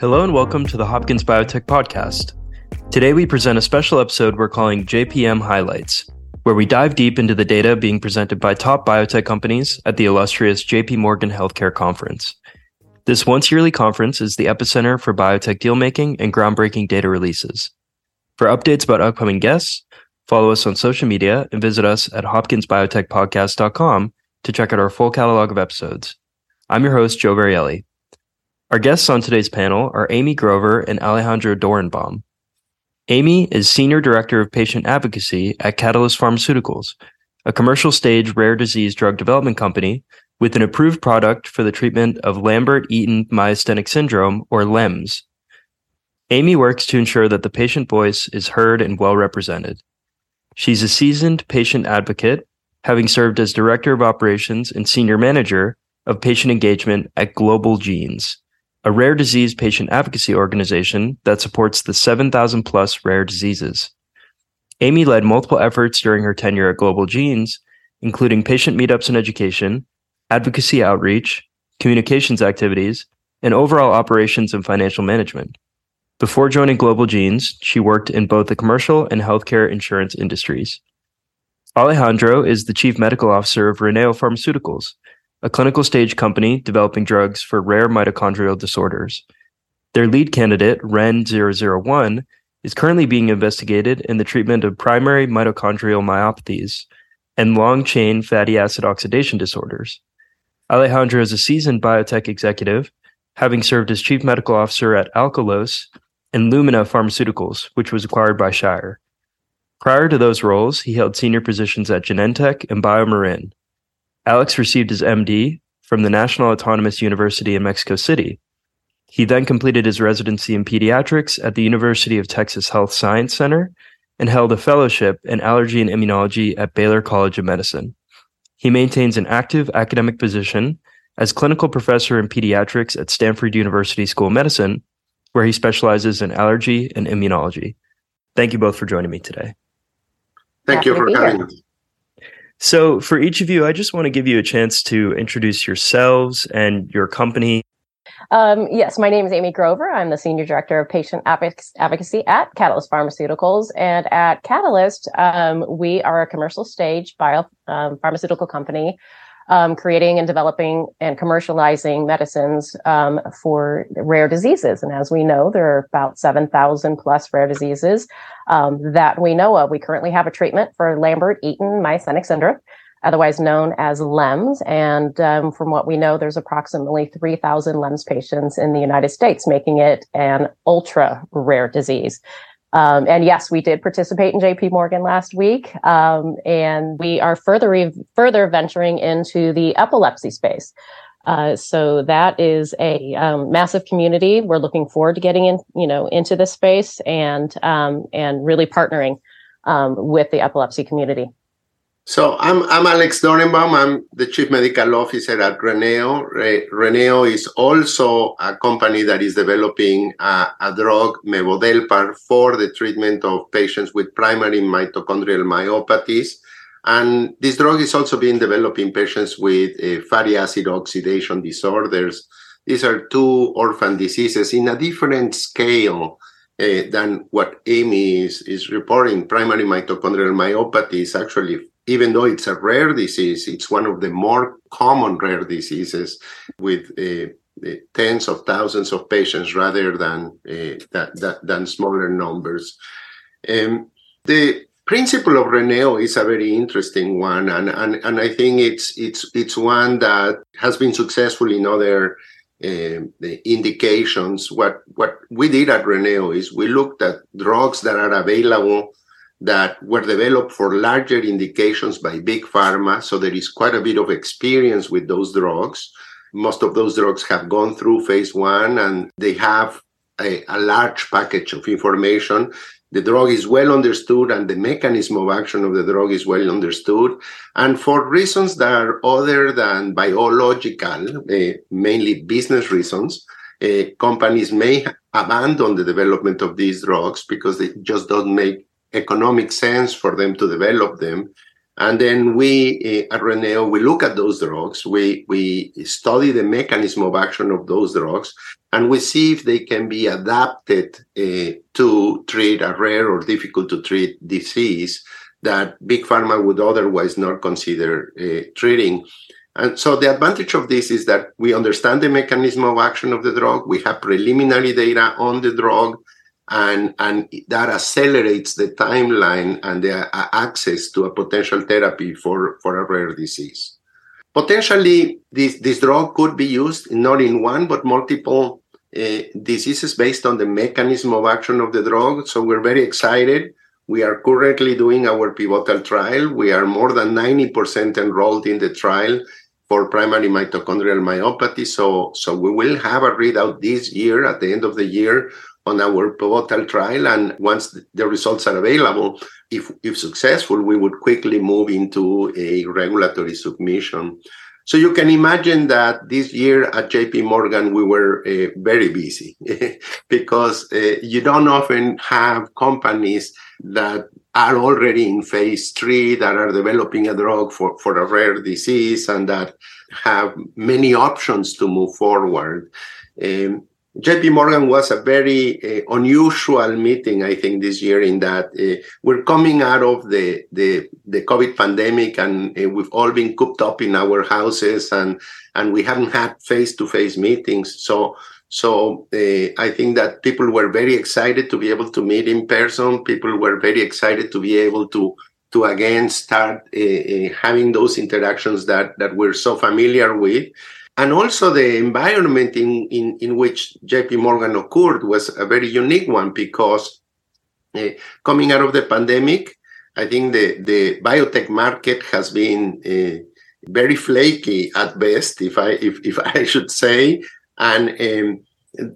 Hello and welcome to the Hopkins Biotech Podcast. Today we present a special episode we're calling JPM Highlights, where we dive deep into the data being presented by top biotech companies at the illustrious JP Morgan Healthcare Conference. This once-yearly conference is the epicenter for biotech dealmaking and groundbreaking data releases. For updates about upcoming guests, follow us on social media and visit us at hopkinsbiotechpodcast.com to check out our full catalog of episodes. I'm your host, Joe Varielli. Our guests on today's panel are Amy Grover and Alejandro Dornenbaum. Amy is Senior Director of Patient Advocacy at Catalyst Pharmaceuticals, a commercial stage rare disease drug development company with an approved product for the treatment of Lambert-Eaton Myasthenic Syndrome, or LEMS. Amy works to ensure that the patient voice is heard and well represented. She's a seasoned patient advocate, having served as Director of Operations and Senior Manager of Patient Engagement at Global Genes, a rare disease patient advocacy organization that supports the 7,000 plus rare diseases. Amy led multiple efforts during her tenure at Global Genes, including patient meetups and education, advocacy outreach, communications activities, and overall operations and financial management. Before joining Global Genes, she worked in both the commercial and healthcare insurance industries. Alejandro is the Chief Medical Officer of Reneo Pharmaceuticals, a clinical stage company developing drugs for rare mitochondrial disorders. Their lead candidate, REN-001, is currently being investigated in the treatment of primary mitochondrial myopathies and long-chain fatty acid oxidation disorders. Alejandro is a seasoned biotech executive, having served as Chief Medical Officer at Alkalos and Lumina Pharmaceuticals, which was acquired by Shire. Prior to those roles, he held senior positions at Genentech and BioMarin. Alex received his MD from the National Autonomous University in Mexico City. He then completed his residency in pediatrics at the University of Texas Health Science Center and held a fellowship in allergy and immunology at Baylor College of Medicine. He maintains an active academic position as clinical professor in pediatrics at Stanford University School of Medicine, where he specializes in allergy and immunology. Thank you both for joining me today. Thank you for having us. So for each of you, I just want to give you a chance to introduce yourselves and your company. Yes, my name is Amy Grover. I'm the Senior Director of Patient Advocacy at Catalyst Pharmaceuticals. And at Catalyst, we are a commercial stage pharmaceutical company creating and developing and commercializing medicines for rare diseases. And as we know, there are about 7,000 plus rare diseases that we know of. We currently have a treatment for Lambert-Eaton Myasthenic Syndrome, otherwise known as LEMS. And from what we know, there's approximately 3,000 LEMS patients in the United States, making it an ultra rare disease. And yes, we did participate in JP Morgan last week, and we are further venturing into the epilepsy space. So that is a massive community. We're looking forward to getting in, into this space and really partnering with the epilepsy community. So I'm Alex Dornenbaum. I'm the Chief Medical Officer at Reneo. Reneo is also a company that is developing a drug, Mevodelpar, for the treatment of patients with primary mitochondrial myopathies. And this drug is also being developed in patients with fatty acid oxidation disorders. These are two orphan diseases in a different scale than what Amy is reporting. Primary mitochondrial myopathy is actually, even though it's a rare disease, it's one of the more common rare diseases with tens of thousands of patients rather than smaller numbers. The principle of Reneo is a very interesting one, and I think it's one that has been successful in other the indications. What we did at Reneo is we looked at drugs that are available that were developed for larger indications by big pharma. So there is quite a bit of experience with those drugs. Most of those drugs have gone through phase 1 and they have a large package of information. The drug is well understood and the mechanism of action of the drug is well understood. And for reasons that are other than biological, mainly business reasons, companies may abandon the development of these drugs because they just don't make economic sense for them to develop them. And then we at Reneo, we look at those drugs, we study the mechanism of action of those drugs, and we see if they can be adapted to treat a rare or difficult to treat disease that Big Pharma would otherwise not consider treating. And so the advantage of this is that we understand the mechanism of action of the drug, we have preliminary data on the drug, and that accelerates the timeline and the access to a potential therapy for a rare disease. Potentially, this drug could be used not in one, but multiple diseases based on the mechanism of action of the drug. So we're very excited. We are currently doing our pivotal trial. We are more than 90% enrolled in the trial for primary mitochondrial myopathy. So we will have a readout this year, at the end of the year, on our pivotal trial, and once the results are available, if successful, we would quickly move into a regulatory submission. So you can imagine that this year at JP Morgan, we were very busy because you don't often have companies that are already in phase 3 that are developing a drug for a rare disease and that have many options to move forward. JP Morgan was a very unusual meeting, I think, this year in that we're coming out of the COVID pandemic, and we've all been cooped up in our houses, and we haven't had face-to-face meetings. So I think that people were very excited to be able to meet in person. People were very excited to be able to again start having those interactions that we're so familiar with. And also the environment in which JP Morgan occurred was a very unique one because coming out of the pandemic, I think the biotech market has been very flaky at best, if I should say. And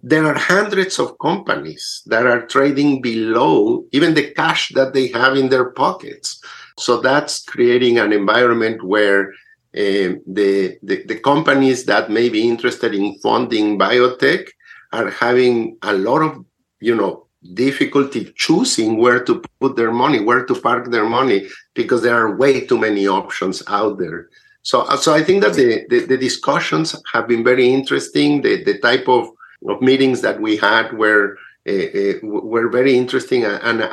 there are hundreds of companies that are trading below even the cash that they have in their pockets. So that's creating an environment where the companies that may be interested in funding biotech are having a lot of, difficulty choosing where to put their money, where to park their money, because there are way too many options out there. So I think that the discussions have been very interesting. The type of meetings that we had were very interesting, and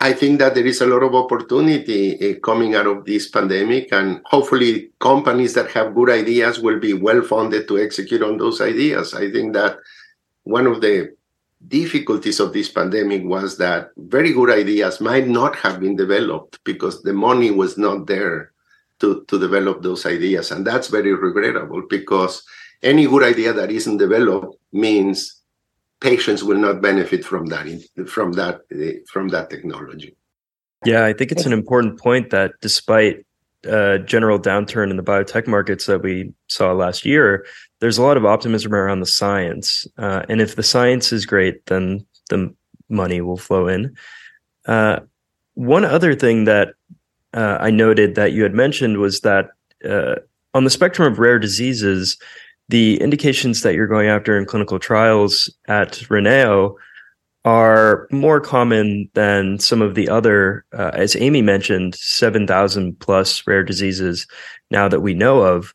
I think that there is a lot of opportunity coming out of this pandemic, and hopefully companies that have good ideas will be well funded to execute on those ideas. I think that one of the difficulties of this pandemic was that very good ideas might not have been developed because the money was not there to develop those ideas, and that's very regrettable because any good idea that isn't developed means patients will not benefit from that technology. Yeah, I think it's an important point that despite a general downturn in the biotech markets that we saw last year, there's a lot of optimism around the science. And if the science is great, then the money will flow in. One other thing that I noted that you had mentioned was that on the spectrum of rare diseases, the indications that you're going after in clinical trials at Reneo are more common than some of the other, as Amy mentioned, 7,000 plus rare diseases now that we know of.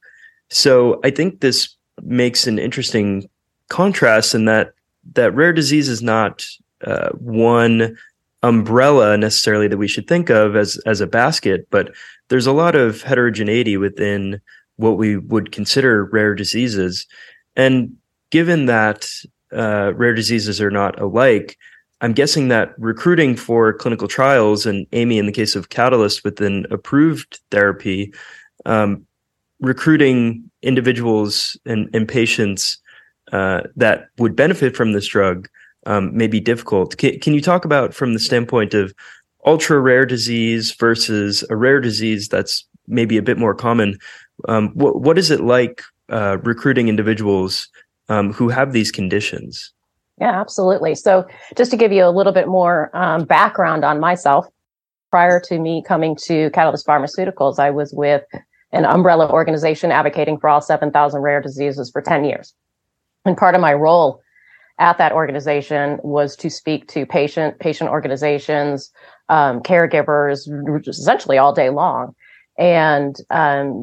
So I think this makes an interesting contrast in that rare disease is not one umbrella necessarily that we should think of as a basket, but there's a lot of heterogeneity within what we would consider rare diseases. And given that rare diseases are not alike, I'm guessing that recruiting for clinical trials, and Amy, in the case of Catalyst with an approved therapy, recruiting individuals and patients that would benefit from this drug may be difficult. Can you talk about, from the standpoint of ultra rare disease versus a rare disease that's maybe a bit more common, what is it like recruiting individuals who have these conditions? Yeah, absolutely. So just to give you a little bit more background on myself, prior to me coming to Catalyst Pharmaceuticals, I was with an umbrella organization advocating for all 7,000 rare diseases for 10 years. And part of my role at that organization was to speak to patient organizations, caregivers, essentially all day long, and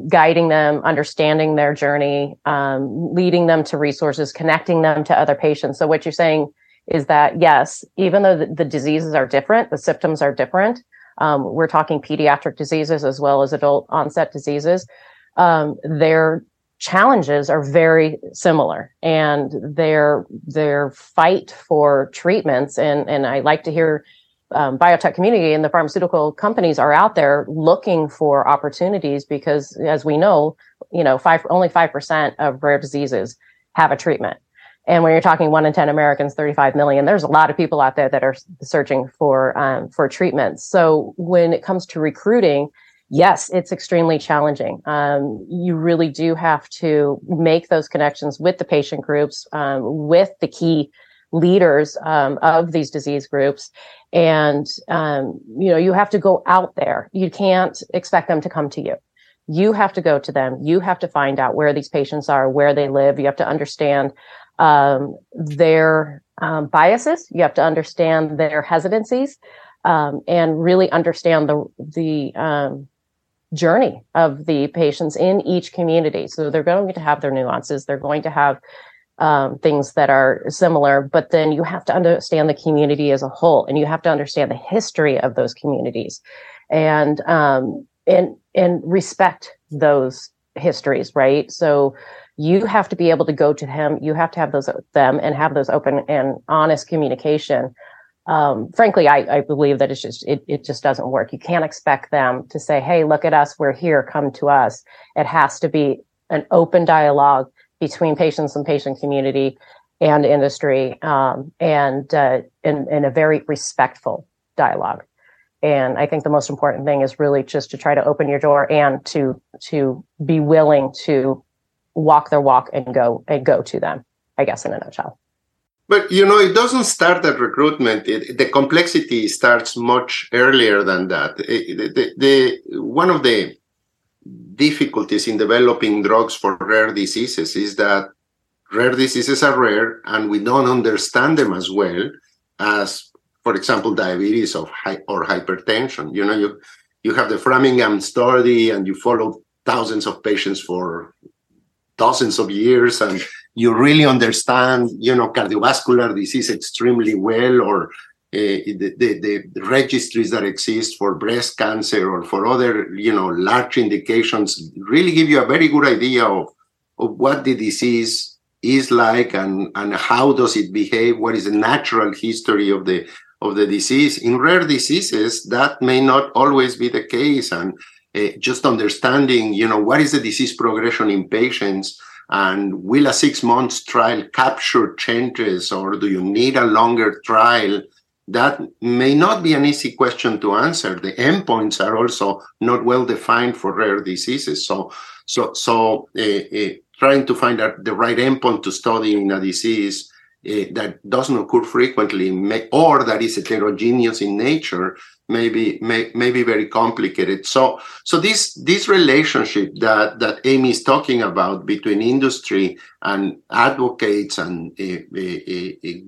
guiding them, understanding their journey, leading them to resources, connecting them to other patients. So what you're saying is that, yes, even though the diseases are different, the symptoms are different, we're talking pediatric diseases as well as adult onset diseases, their challenges are very similar, and their fight for treatments. And I like to hear biotech community and the pharmaceutical companies are out there looking for opportunities, because as we know, only 5% of rare diseases have a treatment. And when you're talking 1 in 10 Americans, 35 million, there's a lot of people out there that are searching for treatments. So when it comes to recruiting, yes, it's extremely challenging. You really do have to make those connections with the patient groups, with the key leaders of these disease groups. And, you have to go out there. You can't expect them to come to you. You have to go to them. You have to find out where these patients are, where they live. You have to understand their biases. You have to understand their hesitancies, and really understand the journey of the patients in each community. So they're going to have their nuances. They're going to have things that are similar, but then you have to understand the community as a whole, and you have to understand the history of those communities, and respect those histories, right? So you have to be able to go to them. You have to have those open and honest communication. Frankly, I believe that it just doesn't work. You can't expect them to say, "Hey, look at us. We're here. Come to us." It has to be an open dialogue between patients and patient community and industry, and a very respectful dialogue. And I think the most important thing is really just to try to open your door and to be willing to walk their walk and go to them, I guess, in a nutshell. But, it doesn't start at recruitment. The complexity starts much earlier than that. One of the difficulties in developing drugs for rare diseases is that rare diseases are rare, and we don't understand them as well as, for example, diabetes or hypertension. You have the Framingham study, and you follow thousands of patients for dozens of years, and you really understand, cardiovascular disease extremely well, or the registries that exist for breast cancer or for other, large indications really give you a very good idea of what the disease is like and how does it behave, what is the natural history of the disease. In rare diseases, that may not always be the case, and just understanding, what is the disease progression in patients. And will a 6-month trial capture changes, or do you need a longer trial? That may not be an easy question to answer. The endpoints are also not well defined for rare diseases. So trying to find out the right endpoint to study in a disease that doesn't occur frequently or that is heterogeneous in nature may be very complicated. So this relationship that Amy is talking about between industry and advocates and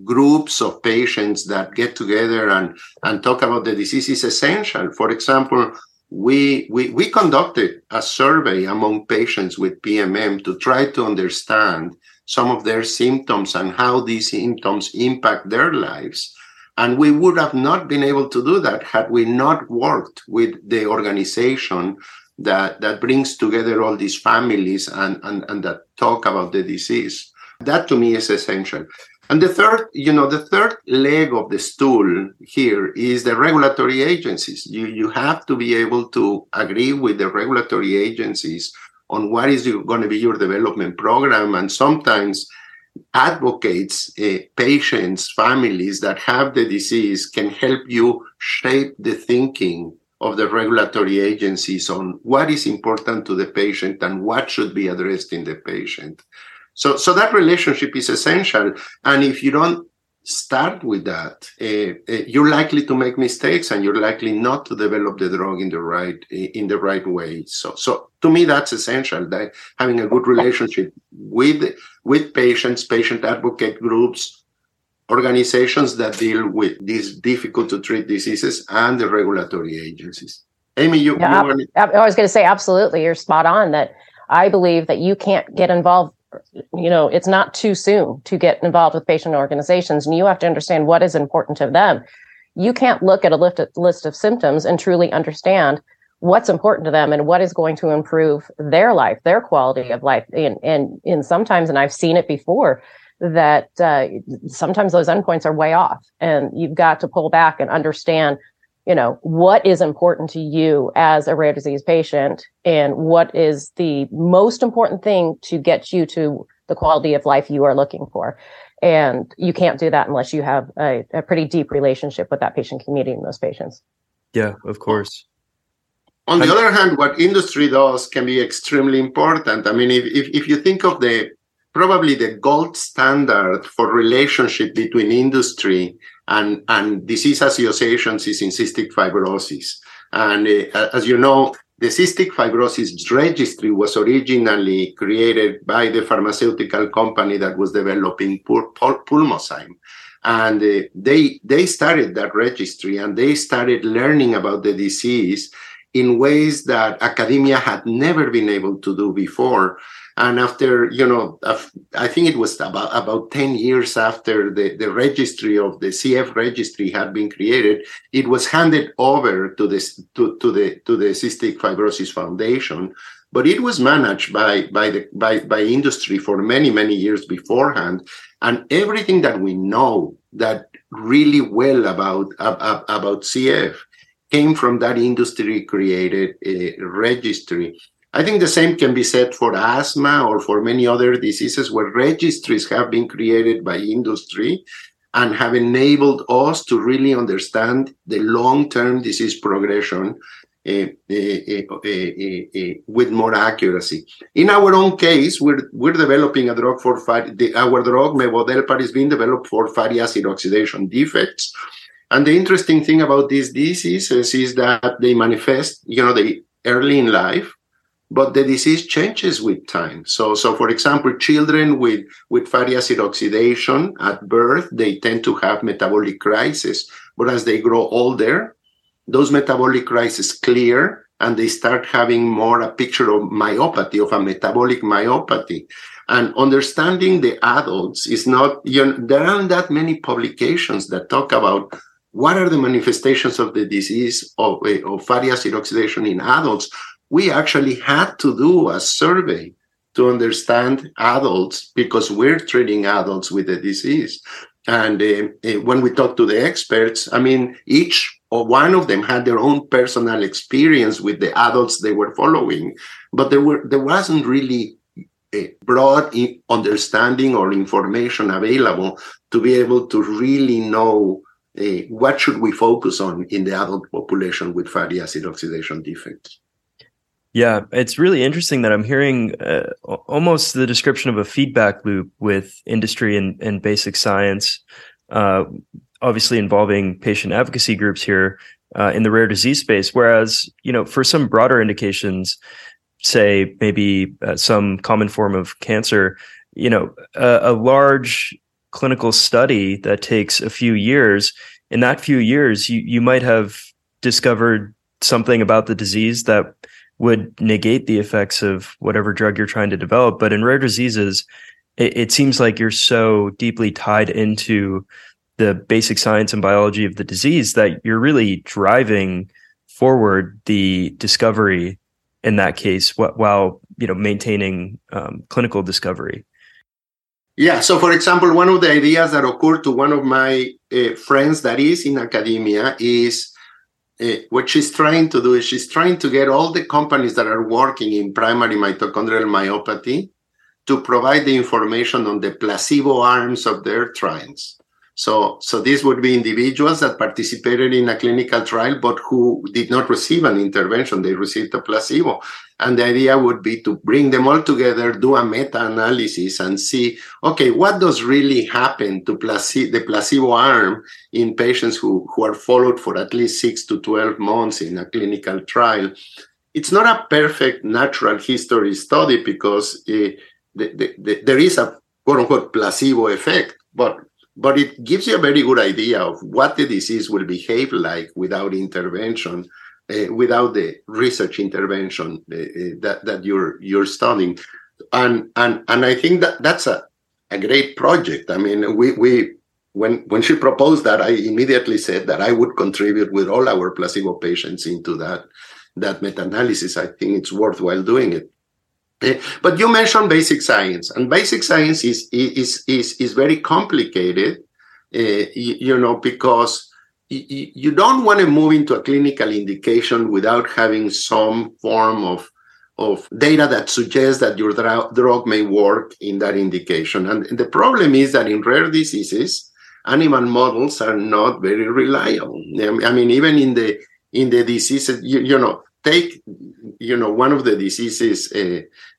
groups of patients that get together and talk about the disease is essential. For example, we conducted a survey among patients with PMM to try to understand some of their symptoms and how these symptoms impact their lives. And we would have not been able to do that had we not worked with the organization that brings together all these families and that talk about the disease. That to me is essential. And the third leg of the stool here is the regulatory agencies. You have to be able to agree with the regulatory agencies on what is going to be your development program. And sometimes advocates, patients, families that have the disease can help you shape the thinking of the regulatory agencies on what is important to the patient and what should be addressed in the patient. So that relationship is essential. And if you don't start with that, you're likely to make mistakes, and you're likely not to develop the drug in the right way. So to me, that's essential, that having a good relationship with patients, patient advocate groups, organizations that deal with these difficult-to-treat diseases and the regulatory agencies. Amy, I was going to say, absolutely, you're spot on that. I believe that you can't get involved, it's not too soon to get involved with patient organizations, and you have to understand what is important to them. You can't look at a list of symptoms and truly understand what's important to them and what is going to improve their life, their quality of life. And sometimes, and I've seen it before, that sometimes those endpoints are way off, and you've got to pull back and understand, what is important to you as a rare disease patient and what is the most important thing to get you to the quality of life you are looking for. And you can't do that unless you have a pretty deep relationship with that patient community and those patients. Yeah, of course. On the other hand, what industry does can be extremely important. I mean, if you think of probably the gold standard for relationship between industry and disease associations is in cystic fibrosis. And as you know, the Cystic Fibrosis Registry was originally created by the pharmaceutical company that was developing Pulmozyme. And they started that registry, and they started learning about the disease in ways that academia had never been able to do before. And after, I think it was about 10 years after the registry of the CF registry had been created, it was handed over to the Cystic Fibrosis Foundation, but it was managed by industry for many, many years beforehand. And everything that we know that really well about CF came from that industry created registry. I think the same can be said for asthma or for many other diseases where registries have been created by industry and have enabled us to really understand the long-term disease progression with more accuracy. In our own case, we're developing a drug for our drug, Mevodelpar, is being developed for fatty acid oxidation defects. And the interesting thing about these diseases is that they manifest, early in life, but the disease changes with time. So for example, children with fatty acid oxidation at birth, they tend to have metabolic crisis. But as they grow older, those metabolic crises clear, and they start having more a picture of myopathy, of a metabolic myopathy. And understanding the adults is not, there aren't that many publications that talk about what are the manifestations of the disease of fatty acid oxidation in adults. We actually had to do a survey to understand adults because we're treating adults with the disease. And when we talked to the experts, each one of them had their own personal experience with the adults they were following, but there wasn't really a broad understanding or information available to be able to really know what should we focus on in the adult population with fatty acid oxidation defects. Yeah, it's really interesting that I'm hearing almost the description of a feedback loop with industry and basic science, obviously involving patient advocacy groups here in the rare disease space. Whereas, for some broader indications, say maybe some common form of cancer, a large clinical study that takes a few years, in that few years, you might have discovered something about the disease that would negate the effects of whatever drug you're trying to develop. But in rare diseases, it seems like you're so deeply tied into the basic science and biology of the disease that you're really driving forward the discovery in that case while maintaining clinical discovery. Yeah. So, for example, one of the ideas that occurred to one of my friends that is in academia is what she's trying to do is she's trying to get all the companies that are working in primary mitochondrial myopathy to provide the information on the placebo arms of their trials. So these would be individuals that participated in a clinical trial, but who did not receive an intervention. They received a placebo. And the idea would be to bring them all together, do a meta-analysis and see, okay, what does really happen to the placebo arm in patients who are followed for at least 6 to 12 months in a clinical trial? It's not a perfect natural history study because there is a quote-unquote placebo effect, but but it gives you a very good idea of what the disease will behave like without intervention, without the research intervention that you're studying. And I think that that's a great project. I mean, we when she proposed that, I immediately said that I would contribute with all our placebo patients into that meta-analysis. I think it's worthwhile doing it. But you mentioned basic science, and basic science is very complicated, because you don't want to move into a clinical indication without having some form of data that suggests that your drug may work in that indication. And the problem is that in rare diseases, animal models are not very reliable. I mean, even in the diseases, take one of the diseases,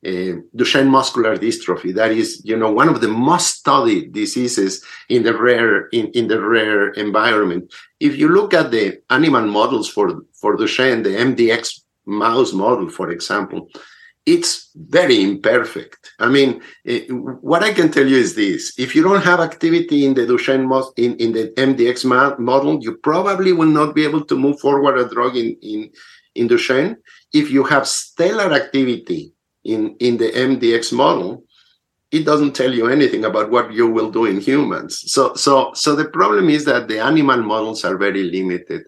Duchenne muscular dystrophy. That is, one of the most studied diseases in the rare environment. If you look at the animal models for Duchenne, the MDX mouse model, for example, it's very imperfect. I mean, what I can tell you is this: if you don't have activity in the Duchenne in the MDX model, you probably will not be able to move forward a drug in Duchenne. If you have stellar activity in the MDX model, it doesn't tell you anything about what you will do in humans. So the problem is that the animal models are very limited.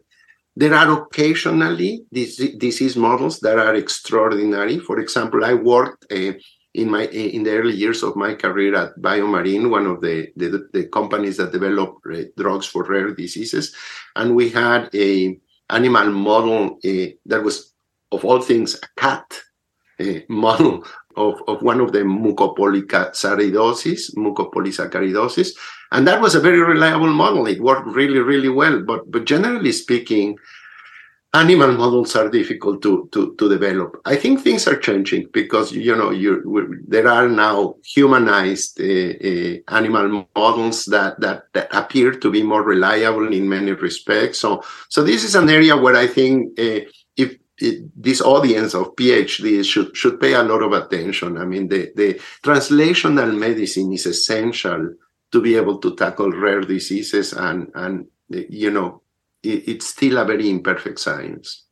There are occasionally disease models that are extraordinary. For example, I worked in the early years of my career at BioMarin, one of the companies that develop drugs for rare diseases, and we had a animal model that was, of all things, a cat model of one of the mucopolysaccharidosis, and that was a very reliable model. It worked really, really well. But generally speaking, animal models are difficult to develop. I think things are changing because there are now humanized animal models that appear to be more reliable in many respects. So this is an area where I think this audience of PhDs should pay a lot of attention. I mean, the translational medicine is essential to be able to tackle rare diseases, and it's still a very imperfect science.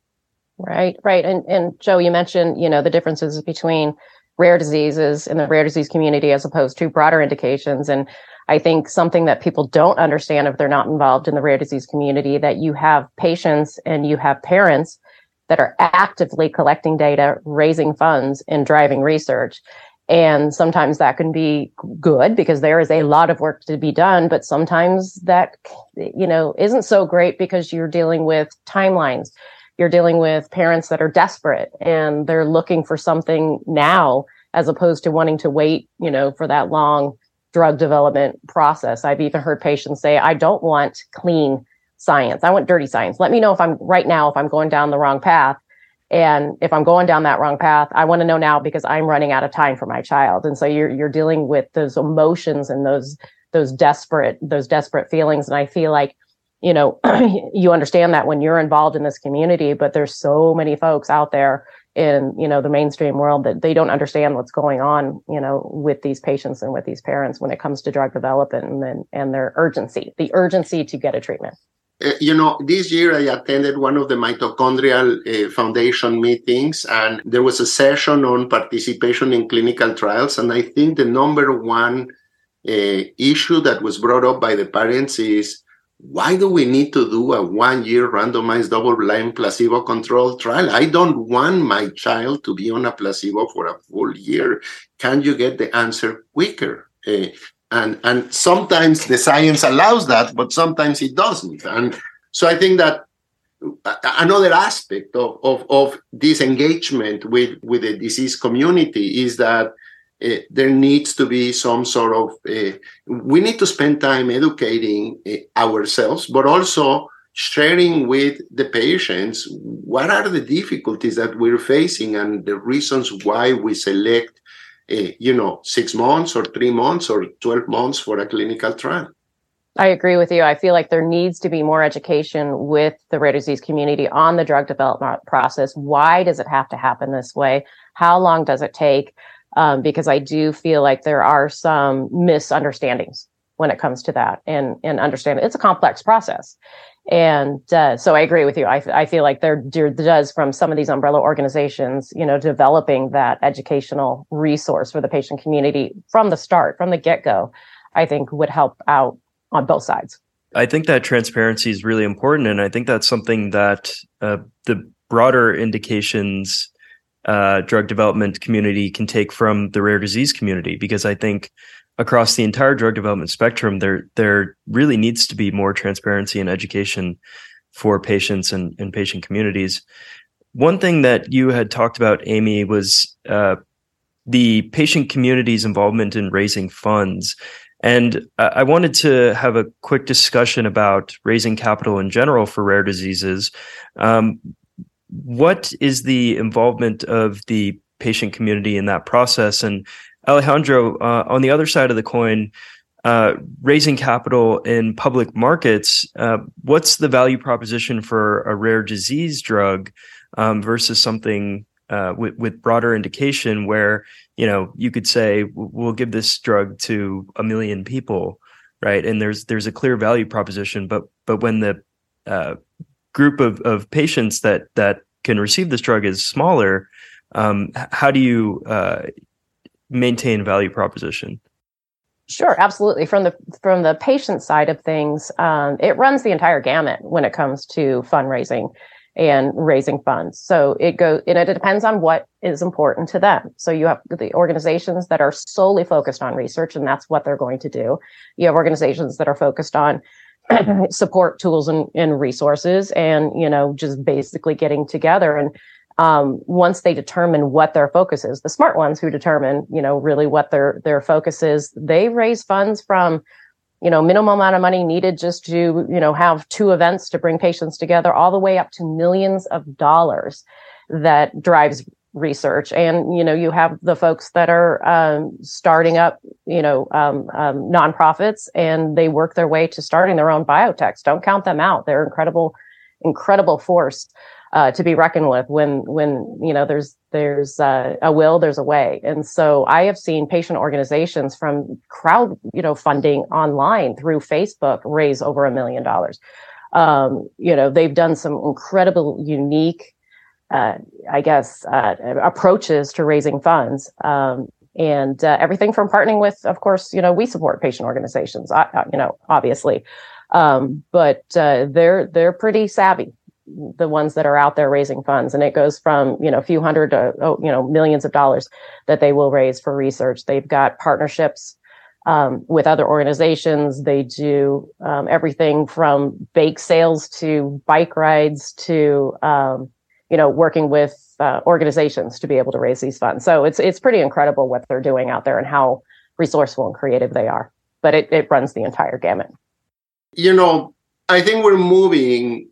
Right. And Joe, you mentioned, the differences between rare diseases and the rare disease community as opposed to broader indications. And I think something that people don't understand if they're not involved in the rare disease community, that you have patients and you have parents that are actively collecting data, raising funds, and driving research. And sometimes that can be good because there is a lot of work to be done, but sometimes that, isn't so great because you're dealing with timelines. You're dealing with parents that are desperate and they're looking for something now as opposed to wanting to wait, for that long drug development process. I've even heard patients say, I don't want clean science. I want dirty science. Let me know if I'm going down the wrong path. And if I'm going down that wrong path, I want to know now because I'm running out of time for my child. And so you're dealing with those emotions and those desperate feelings. And I feel like, you understand that when you're involved in this community, but there's so many folks out there in, the mainstream world that they don't understand what's going on, with these patients and with these parents when it comes to drug development and their urgency, the urgency to get a treatment. This year I attended one of the mitochondrial foundation meetings, and there was a session on participation in clinical trials. And I think the number one issue that was brought up by the parents is, why do we need to do a 1-year randomized double-blind placebo-controlled trial? I don't want my child to be on a placebo for a full year. Can you get the answer quicker? And sometimes the science allows that, but sometimes it doesn't. And so I think that another aspect of this engagement with the disease community is that there needs to be some sort of, we need to spend time educating ourselves, but also sharing with the patients what are the difficulties that we're facing and the reasons why we select 6 months or 3 months or 12 months for a clinical trial. I agree with you. I feel like there needs to be more education with the rare disease community on the drug development process. Why does it have to happen this way? How long does it take? Because I do feel like there are some misunderstandings when it comes to that, and understand it. It's a complex process. And so I agree with you. I feel like there does, from some of these umbrella organizations, you know, developing that educational resource for the patient community from the start, from the get-go, I think would help out on both sides. I think that transparency is really important. And I think that's something that the broader indications drug development community can take from the rare disease community, because I think across the entire drug development spectrum, there really needs to be more transparency and education for patients and patient communities. One thing that you had talked about, Amy, was the patient community's involvement in raising funds. And I wanted to have a quick discussion about raising capital in general for rare diseases. What is the involvement of the patient community in that process? And Alejandro, on the other side of the coin, raising capital in public markets, what's the value proposition for a rare disease drug versus something with broader indication where, you know, you could say, we'll give this drug to 1 million people, right? And there's a clear value proposition, but when the group of patients that can receive this drug is smaller, how do you maintain value proposition? Sure, absolutely. From the patient side of things, it runs the entire gamut when it comes to fundraising and raising funds. So it goes, and it depends on what is important to them. So you have the organizations that are solely focused on research, and that's what they're going to do. You have organizations that are focused on support tools and resources, and, you know, just basically getting together. And once they determine what their focus is, the smart ones who determine, you know, really what their focus is, they raise funds from, you know, minimal amount of money needed just to, you know, have two events to bring patients together, all the way up to millions of dollars that drives research. And, you know, you have the folks that are starting up, you know, nonprofits, and they work their way to starting their own biotechs. Don't count them out. They're incredible force to be reckoned with. When you know, there's a will, there's a way. And so I have seen patient organizations from crowd, you know, funding online through Facebook raise over $1 million. You know, they've done some incredible, unique, approaches to raising funds, and everything from partnering with, of course, you know, we support patient organizations, you know, obviously, but they're pretty savvy, the ones that are out there raising funds, and it goes from, you know, a few hundred to, you know, millions of dollars that they will raise for research. They've got partnerships with other organizations. They do everything from bake sales to bike rides to you know, working with organizations to be able to raise these funds. So it's pretty incredible what they're doing out there and how resourceful and creative they are. But it runs the entire gamut. You know, I think we're moving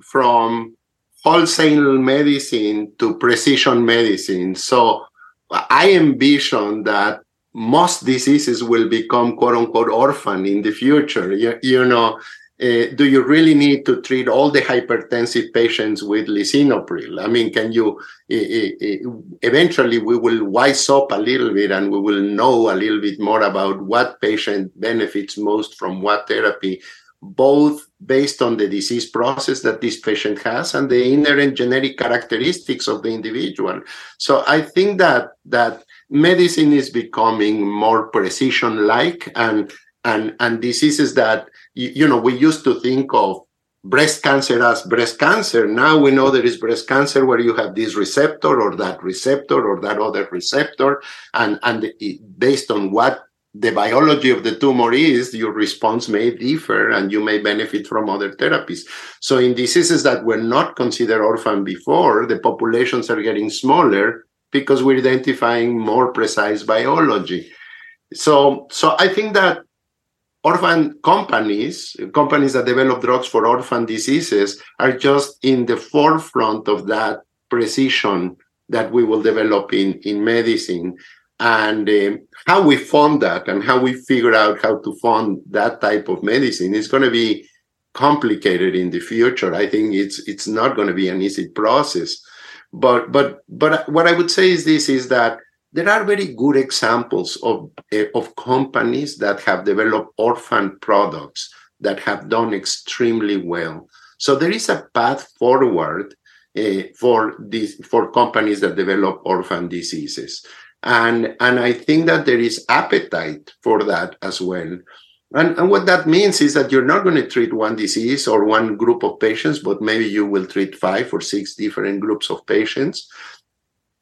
from wholesale medicine to precision medicine. So I envision that most diseases will become quote unquote orphan in the future. You know. Do you really need to treat all the hypertensive patients with lisinopril? I mean, can you? Eventually, we will wise up a little bit, and we will know a little bit more about what patient benefits most from what therapy, both based on the disease process that this patient has and the inherent genetic characteristics of the individual. So I think that medicine is becoming more precision-like, and diseases that, you know, we used to think of breast cancer as breast cancer. Now we know there is breast cancer where you have this receptor or that other receptor. And based on what the biology of the tumor is, your response may differ and you may benefit from other therapies. So in diseases that were not considered orphan before, the populations are getting smaller because we're identifying more precise biology. So I think that orphan companies that develop drugs for orphan diseases are just in the forefront of that precision that we will develop in medicine. And how we fund that and how we figure out how to fund that type of medicine is going to be complicated in the future. I think it's not going to be an easy process. But what I would say is that There are very good examples of companies that have developed orphan products that have done extremely well. So there is a path forward for companies that develop orphan diseases. And I think that there is appetite for that as well. And what that means is that you're not going to treat one disease or one group of patients, but maybe you will treat 5 or 6 different groups of patients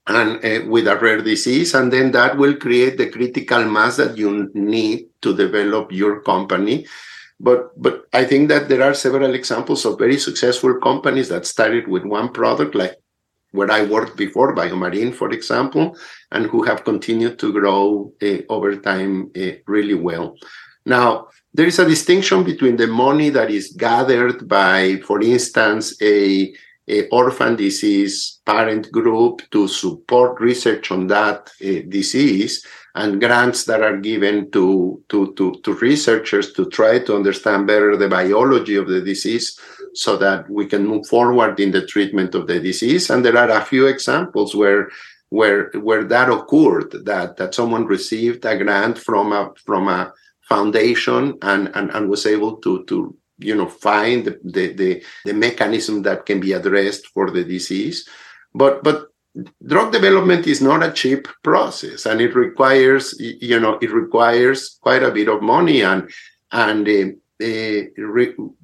and with a rare disease. And then that will create the critical mass that you need to develop your company. But I think that there are several examples of very successful companies that started with one product, like where I worked before, BioMarin, for example, and who have continued to grow over time really well. Now, there is a distinction between the money that is gathered by, for instance, an orphan disease parent group to support research on that disease, and grants that are given to researchers to try to understand better the biology of the disease so that we can move forward in the treatment of the disease. And there are a few examples where that occurred, that someone received a grant from a foundation and was able to find the mechanism that can be addressed for the disease. But drug development is not a cheap process, and it requires quite a bit of money.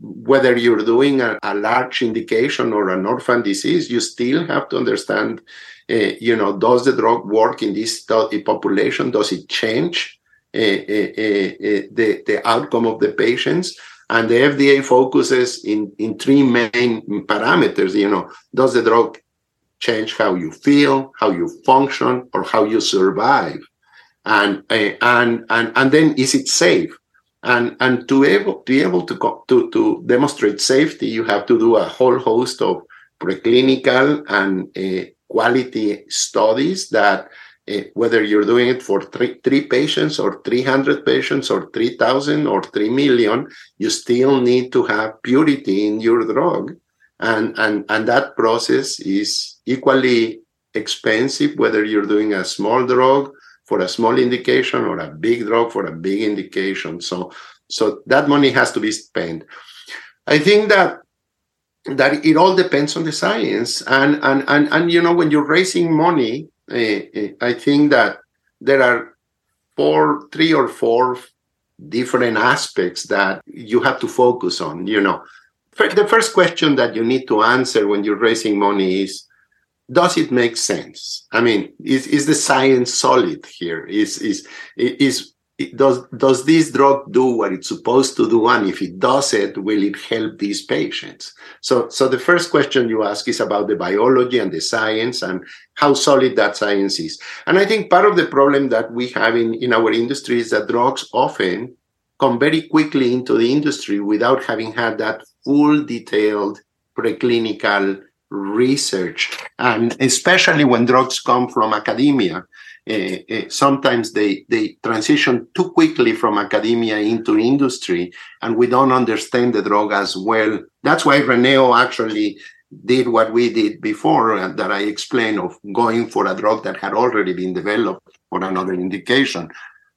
Whether you're doing a large indication or an orphan disease, you still have to understand, does the drug work in this population? Does it change the outcome of the patients? And the FDA focuses in three main parameters. Does the drug change how you feel, how you function, or how you survive? And then, is it safe? And to be able to demonstrate safety, you have to do a whole host of preclinical and quality studies that, whether you're doing it for three patients or 300 patients or 3,000 or 3 million, you still need to have purity in your drug. And that process is equally expensive, whether you're doing a small drug for a small indication or a big drug for a big indication. So that money has to be spent. I think that it all depends on the science. And when you're raising money, I think that there are three or four different aspects that you have to focus on. The first question that you need to answer when you're raising money is, does it make sense? I mean, is the science solid here? Does this drug do what it's supposed to do? And if it does it, will it help these patients? So the first question you ask is about the biology and the science and how solid that science is. And I think part of the problem that we have in our industry is that drugs often come very quickly into the industry without having had that full detailed preclinical research. And especially when drugs come from academia, sometimes they transition too quickly from academia into industry, and we don't understand the drug as well. That's why Reneo actually did what we did before, that I explained, of going for a drug that had already been developed for another indication.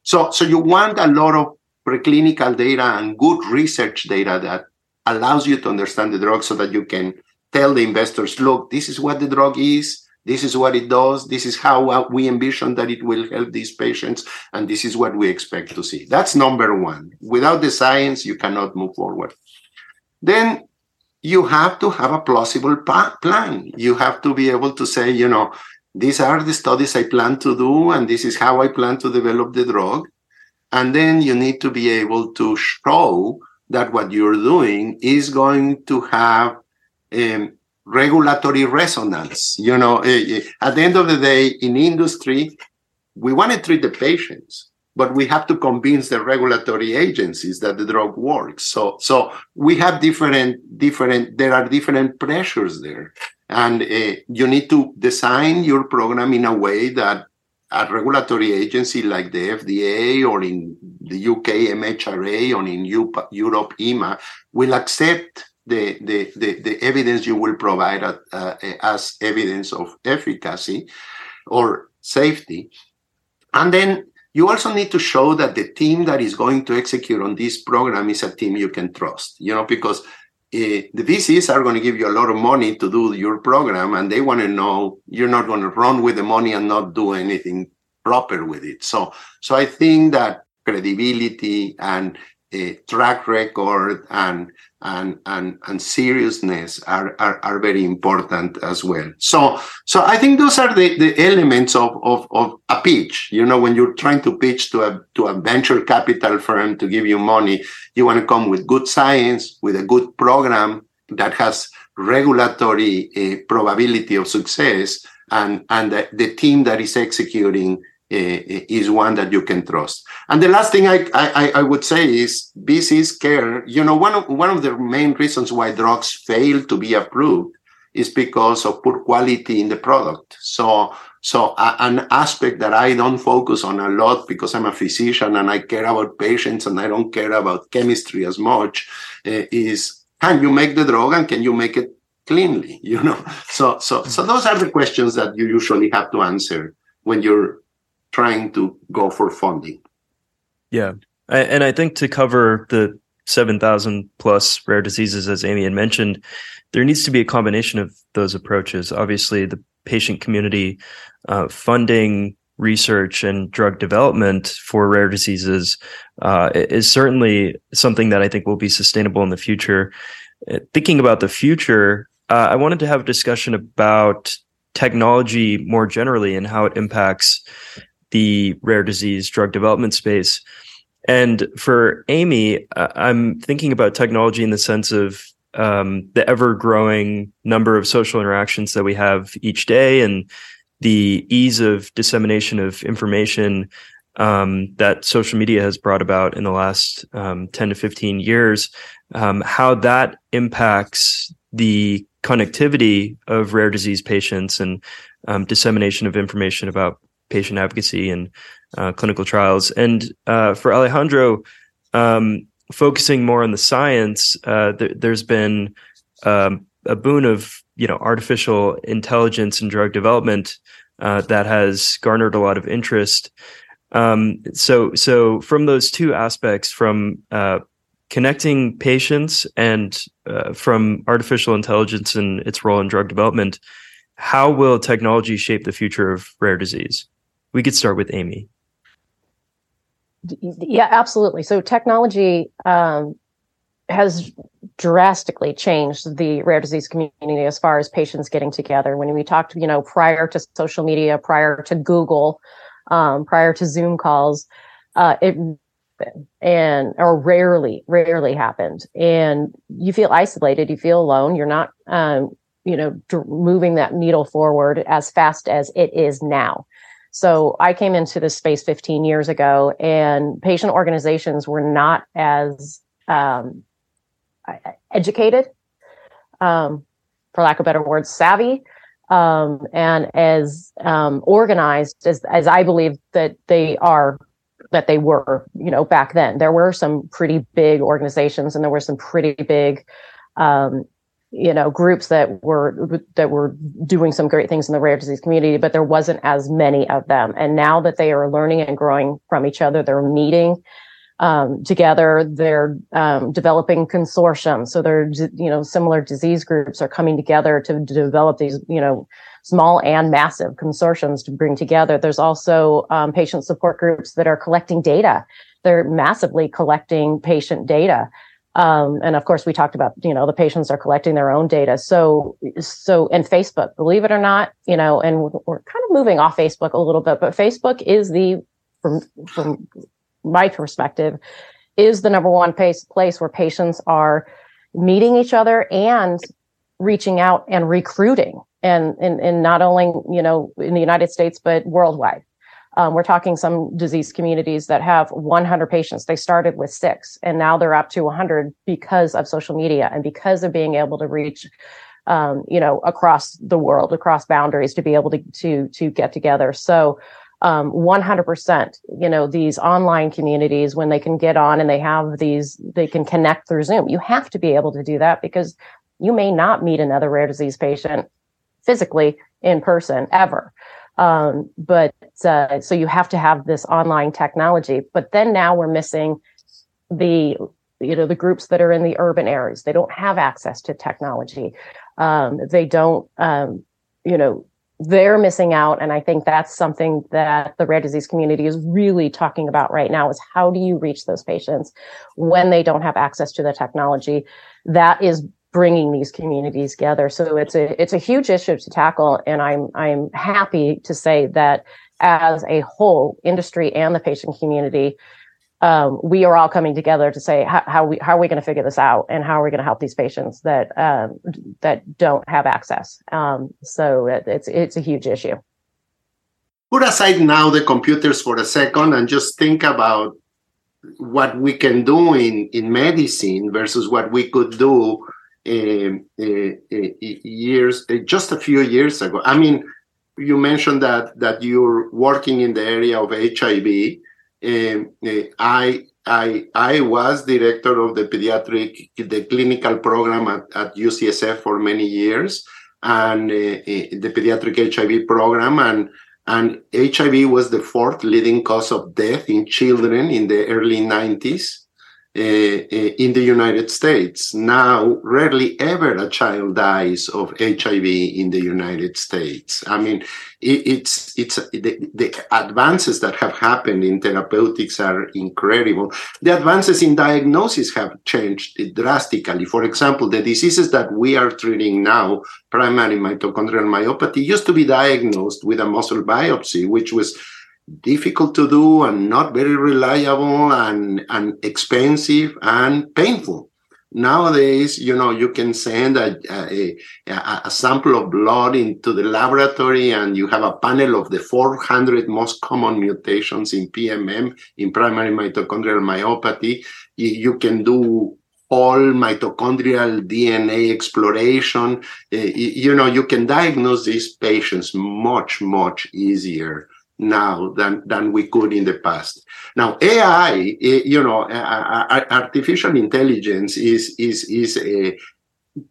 So you want a lot of preclinical data and good research data that allows you to understand the drug so that you can tell the investors, look, this is what the drug is. This is what it does. This is how we envision that it will help these patients. And this is what we expect to see. That's number one. Without the science, you cannot move forward. Then you have to have a plausible plan. You have to be able to say, these are the studies I plan to do, and this is how I plan to develop the drug. And then you need to be able to show that what you're doing is going to have regulatory resonance. At the end of the day, in industry, we want to treat the patients, but we have to convince the regulatory agencies that the drug works. So we have different pressures there. And you need to design your program in a way that a regulatory agency like the FDA, or in the UK, MHRA, or in Europe, EMA, will accept the evidence you will provide as evidence of efficacy or safety. And then you also need to show that the team that is going to execute on this program is a team you can trust, you know, because the VCs are going to give you a lot of money to do your program, and they want to know you're not going to run with the money and not do anything proper with it. So I think that credibility and track record and seriousness are very important as well. So I think those are the elements of a pitch. You know, when you're trying to pitch to a venture capital firm to give you money, you want to come with good science, with a good program that has regulatory probability of success, and the team that is executing is one that you can trust. And the last thing I would say is VCs care. You know, one of the main reasons why drugs fail to be approved is because of poor quality in the product. So an aspect that I don't focus on a lot because I'm a physician and I care about patients and I don't care about chemistry as much is, can you make the drug and can you make it cleanly? You know, so those are the questions that you usually have to answer when you're trying to go for funding. Yeah. And I think to cover the 7,000 plus rare diseases, as Amy had mentioned, there needs to be a combination of those approaches. Obviously, the patient community, funding, research, and drug development for rare diseases is certainly something that I think will be sustainable in the future. Thinking about the future, I wanted to have a discussion about technology more generally and how it impacts the rare disease drug development space. And for Amy, I'm thinking about technology in the sense of the ever-growing number of social interactions that we have each day and the ease of dissemination of information that social media has brought about in the last 10 to 15 years, how that impacts the connectivity of rare disease patients and dissemination of information about patient advocacy and clinical trials. And for Alejandro, focusing more on the science, there's been a boon of, you know, artificial intelligence and drug development that has garnered a lot of interest. So from those two aspects, from connecting patients and from artificial intelligence and its role in drug development, how will technology shape the future of rare disease? We could start with Amy. Yeah, absolutely. So technology has drastically changed the rare disease community as far as patients getting together. When we talked, you know, prior to social media, prior to Google, prior to Zoom calls, it rarely happened. And you feel isolated, you feel alone. You're not, moving that needle forward as fast as it is now. So I came into this space 15 years ago, and patient organizations were not as educated, for lack of better words, savvy, and as organized as I believe that they are, that they were, you know, back then. There were some pretty big organizations, and there were some pretty big groups that were doing some great things in the rare disease community, but there wasn't as many of them. And now that they are learning and growing from each other, they're meeting together, they're developing consortium. So they're, similar disease groups are coming together to develop these, small and massive consortiums to bring together. There's also patient support groups that are collecting data. They're massively collecting patient data. And of course, we talked about, the patients are collecting their own data. So, and Facebook, believe it or not, and we're kind of moving off Facebook a little bit, but Facebook is from my perspective, is the number one place where patients are meeting each other and reaching out and recruiting. And not only, in the United States, but worldwide. We're talking some disease communities that have 100 patients. They started with 6, and now they're up to 100 because of social media and because of being able to reach, across the world, across boundaries, to be able to get together. So, 100%, these online communities, when they can get on and they can connect through Zoom. You have to be able to do that because you may not meet another rare disease patient physically in person ever. So you have to have this online technology. But then now we're missing the groups that are in the urban areas. They don't have access to technology. They're missing out. And I think that's something that the rare disease community is really talking about right now, is how do you reach those patients when they don't have access to the technology that is bringing these communities together. So it's a huge issue to tackle. And I'm happy to say that as a whole, industry and the patient community, we are all coming together to say, how are we going to figure this out, and how are we going to help these patients that don't have access? So it's a huge issue. Put aside now the computers for a second and just think about what we can do in medicine versus what we could do just a few years ago. I mean, you mentioned that you're working in the area of HIV. I was director of the clinical program at UCSF for many years, and the pediatric HIV program, and HIV was the fourth leading cause of death in children in the early 90s in the United States. Now, rarely ever a child dies of HIV in the United States. I mean, it's the advances that have happened in therapeutics are incredible. The advances in diagnosis have changed drastically. For example, the diseases that we are treating now, primary mitochondrial myopathy, used to be diagnosed with a muscle biopsy, which was difficult to do and not very reliable and expensive and painful. Nowadays, you can send a sample of blood into the laboratory, and you have a panel of the 400 most common mutations in PMM, in primary mitochondrial myopathy. You can do all mitochondrial DNA exploration. You can diagnose these patients much, much easier now than we could in the past. Now, AI, artificial intelligence is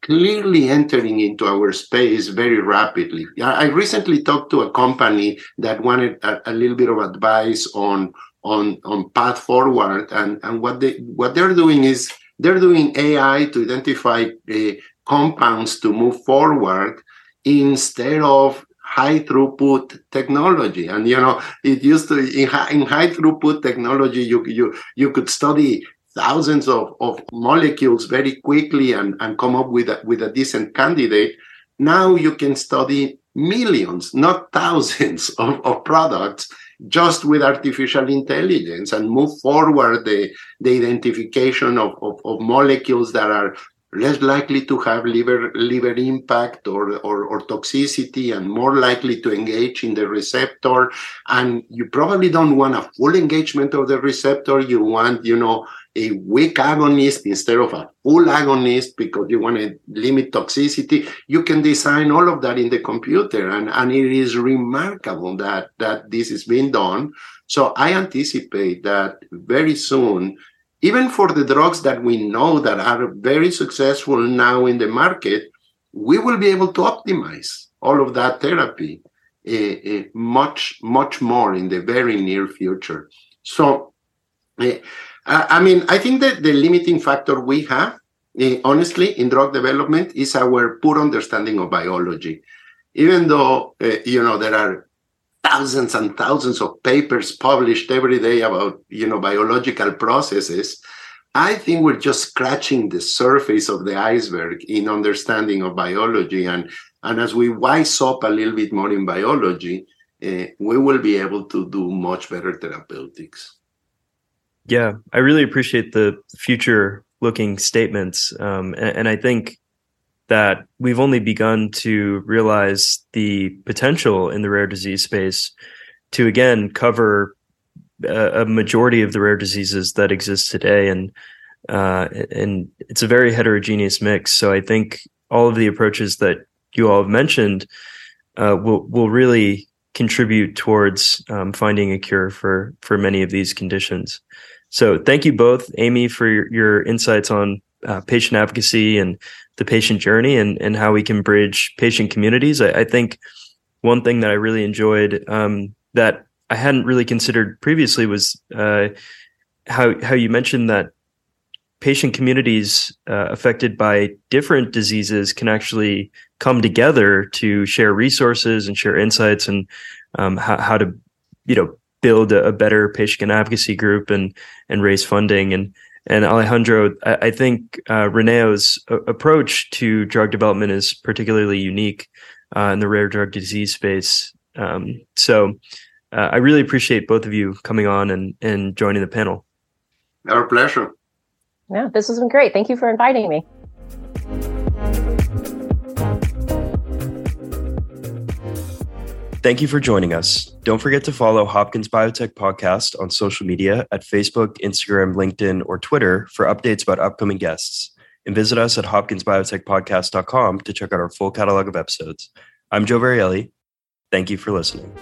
clearly entering into our space very rapidly. I recently talked to a company that wanted a little bit of advice on path forward, and what they're doing is they're doing AI to identify compounds to move forward instead of high throughput technology. And it used to, in high throughput technology, you could study thousands of molecules very quickly and come up with a decent candidate. Now you can study millions, not thousands of products, just with artificial intelligence, and move forward the identification of molecules that are less likely to have liver impact or toxicity, and more likely to engage in the receptor. And you probably don't want a full engagement of the receptor. You want, a weak agonist instead of a full agonist, because you want to limit toxicity. You can design all of that in the computer. And it is remarkable that this is being done. So I anticipate that very soon, even for the drugs that we know that are very successful now in the market, we will be able to optimize all of that therapy much, much more in the very near future. So, I think that the limiting factor we have, honestly, in drug development is our poor understanding of biology. Even though, there are thousands and thousands of papers published every day about, biological processes, I think we're just scratching the surface of the iceberg in understanding of biology. And as we wise up a little bit more in biology, we will be able to do much better therapeutics. Yeah, I really appreciate the future-looking statements. And I think that we've only begun to realize the potential in the rare disease space to, again, cover a majority of the rare diseases that exist today. And it's a very heterogeneous mix. So I think all of the approaches that you all have mentioned will really contribute towards finding a cure for many of these conditions. So thank you both, Amy, for your insights on patient advocacy and the patient journey, and how we can bridge patient communities. I think one thing that I really enjoyed that I hadn't really considered previously was how you mentioned that patient communities affected by different diseases can actually come together to share resources and share insights and how to, you know, build a better patient advocacy group and raise funding. And Alejandro, I think Reneo's approach to drug development is particularly unique in the rare drug disease space. So I really appreciate both of you coming on and joining the panel. Our pleasure. Yeah, this has been great. Thank you for inviting me. Thank you for joining us. Don't forget to follow Hopkins Biotech Podcast on social media at Facebook, Instagram, LinkedIn, or Twitter for updates about upcoming guests. And visit us at hopkinsbiotechpodcast.com to check out our full catalog of episodes. I'm Joe Varielli. Thank you for listening.